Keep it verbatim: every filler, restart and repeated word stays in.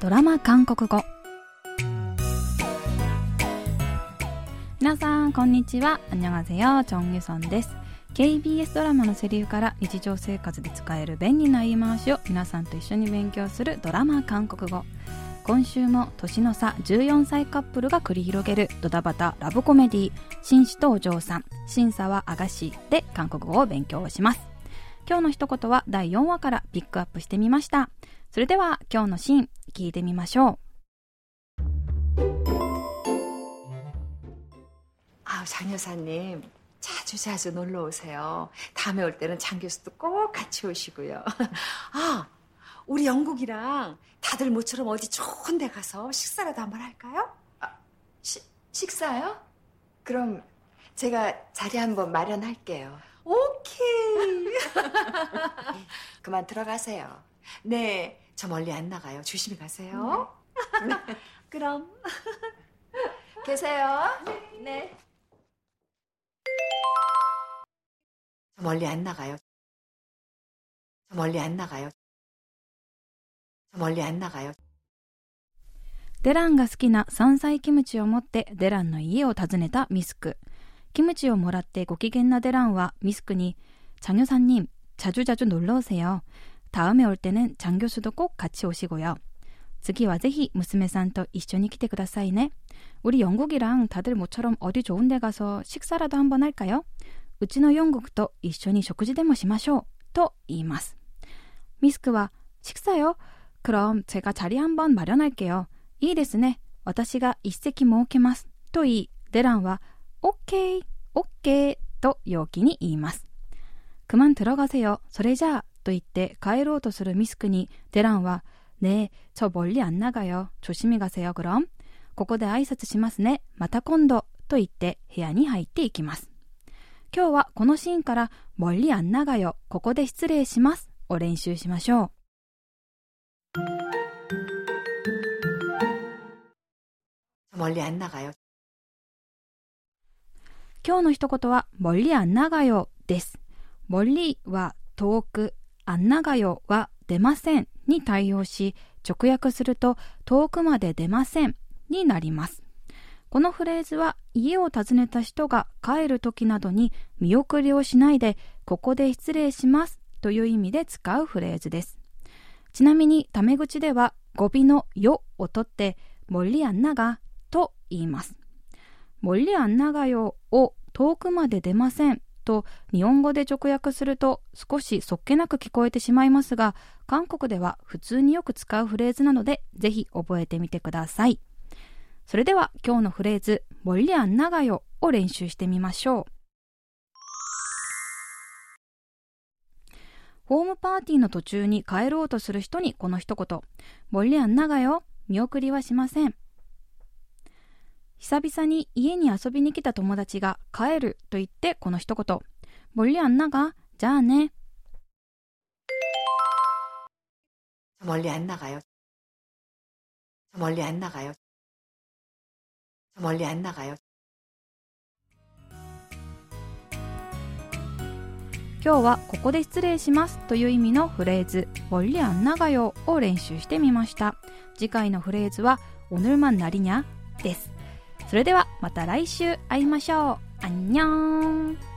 ドラマ韓国語。皆さんこんにちは、こんにちは、チョンユソンです。 ケービーエス ドラマのセリフから日常生活で使える便利な言い回しを皆さんと一緒に勉強するドラマ韓国語。今週も年の差じゅうよんさいカップルが繰り広げるドタバタラブコメディ、紳士とお嬢さん、審査はあがしで韓国語を勉強します。今日の一言はだいよんわからピックアップしてみました。それでは今日のシーン聞いてみましょう。あ、장 교사님、자주자주놀러오세요。다음에올때는장 교수도꼭같이오시고요。あ、우리 영국이랑 다들 모처럼 어디 좋은 데 가서 식사라도 한번 할까요? 아, 시, 식사요? 그럼 제가 자리 한번 마련할게요. 오케이. 그만 들어가세요. 네, 저 멀리 안 나가요. 조심히 가세요. 네. 그럼 계세요. 네. 저 멀리 안 나가요. 저 멀리 안 나가요.デランが好きな山菜キムチを持ってデランの家を訪ねたミスク。キムチをもらってご機嫌なデランはミスクに장교사님、자주자주놀러오세요。다음에올때는장교수도꼭같이오시고요。次はぜひ娘さんと一緒に来てくださいね。우리영국이랑다들모처럼어디좋은데가서식사라도한번할까요？うちの四国と一緒に食事でもしましょうと言います。ミスクは식사요。그럼제가자리한번마련할게요。いいですね。私が一席設けます。と言い、デランはオッケー、オッケーと陽気に言います。그만들어가세요。それじゃあと言って帰ろうとするミスクにデランはねえ、저멀리안나가요。조심히가세요。그럼ここで挨拶しますね。また今度と言って部屋に入っていきます。今日はこのシーンから멀리안나가요。ここで失礼します。を練習しましょう。멀리안나가요。今日の一言は멀리안나가요です。멀리は遠く、안나가요は出ませんに対応し、直訳すると遠くまで出ませんになります。このフレーズは家を訪ねた人が帰る時などに見送りをしないで、ここで失礼しますという意味で使うフレーズです。ちなみにタメ口では語尾のよを取って멀리안나가と言います。멀리안나가요を遠くまで出ませんと日本語で直訳すると少しそっけなく聞こえてしまいますが、韓国では普通によく使うフレーズなのでぜひ覚えてみてください。それでは今日のフレーズ멀리안나가요を練習してみましょう。ホームパーティーの途中に帰ろうとする人にこの一言、멀리안나가요、見送りはしません。久々に家に遊びに来た友達が帰ると言ってこの一言、멀리안나가、じゃあね。멀리안나가요、멀리안나가요、멀리안나가요。今日はここで失礼しますという意味のフレーズ、멀리안나가요を練習してみました。次回のフレーズは오늘만 날이냐です。それではまた来週会いましょう。あんにょん。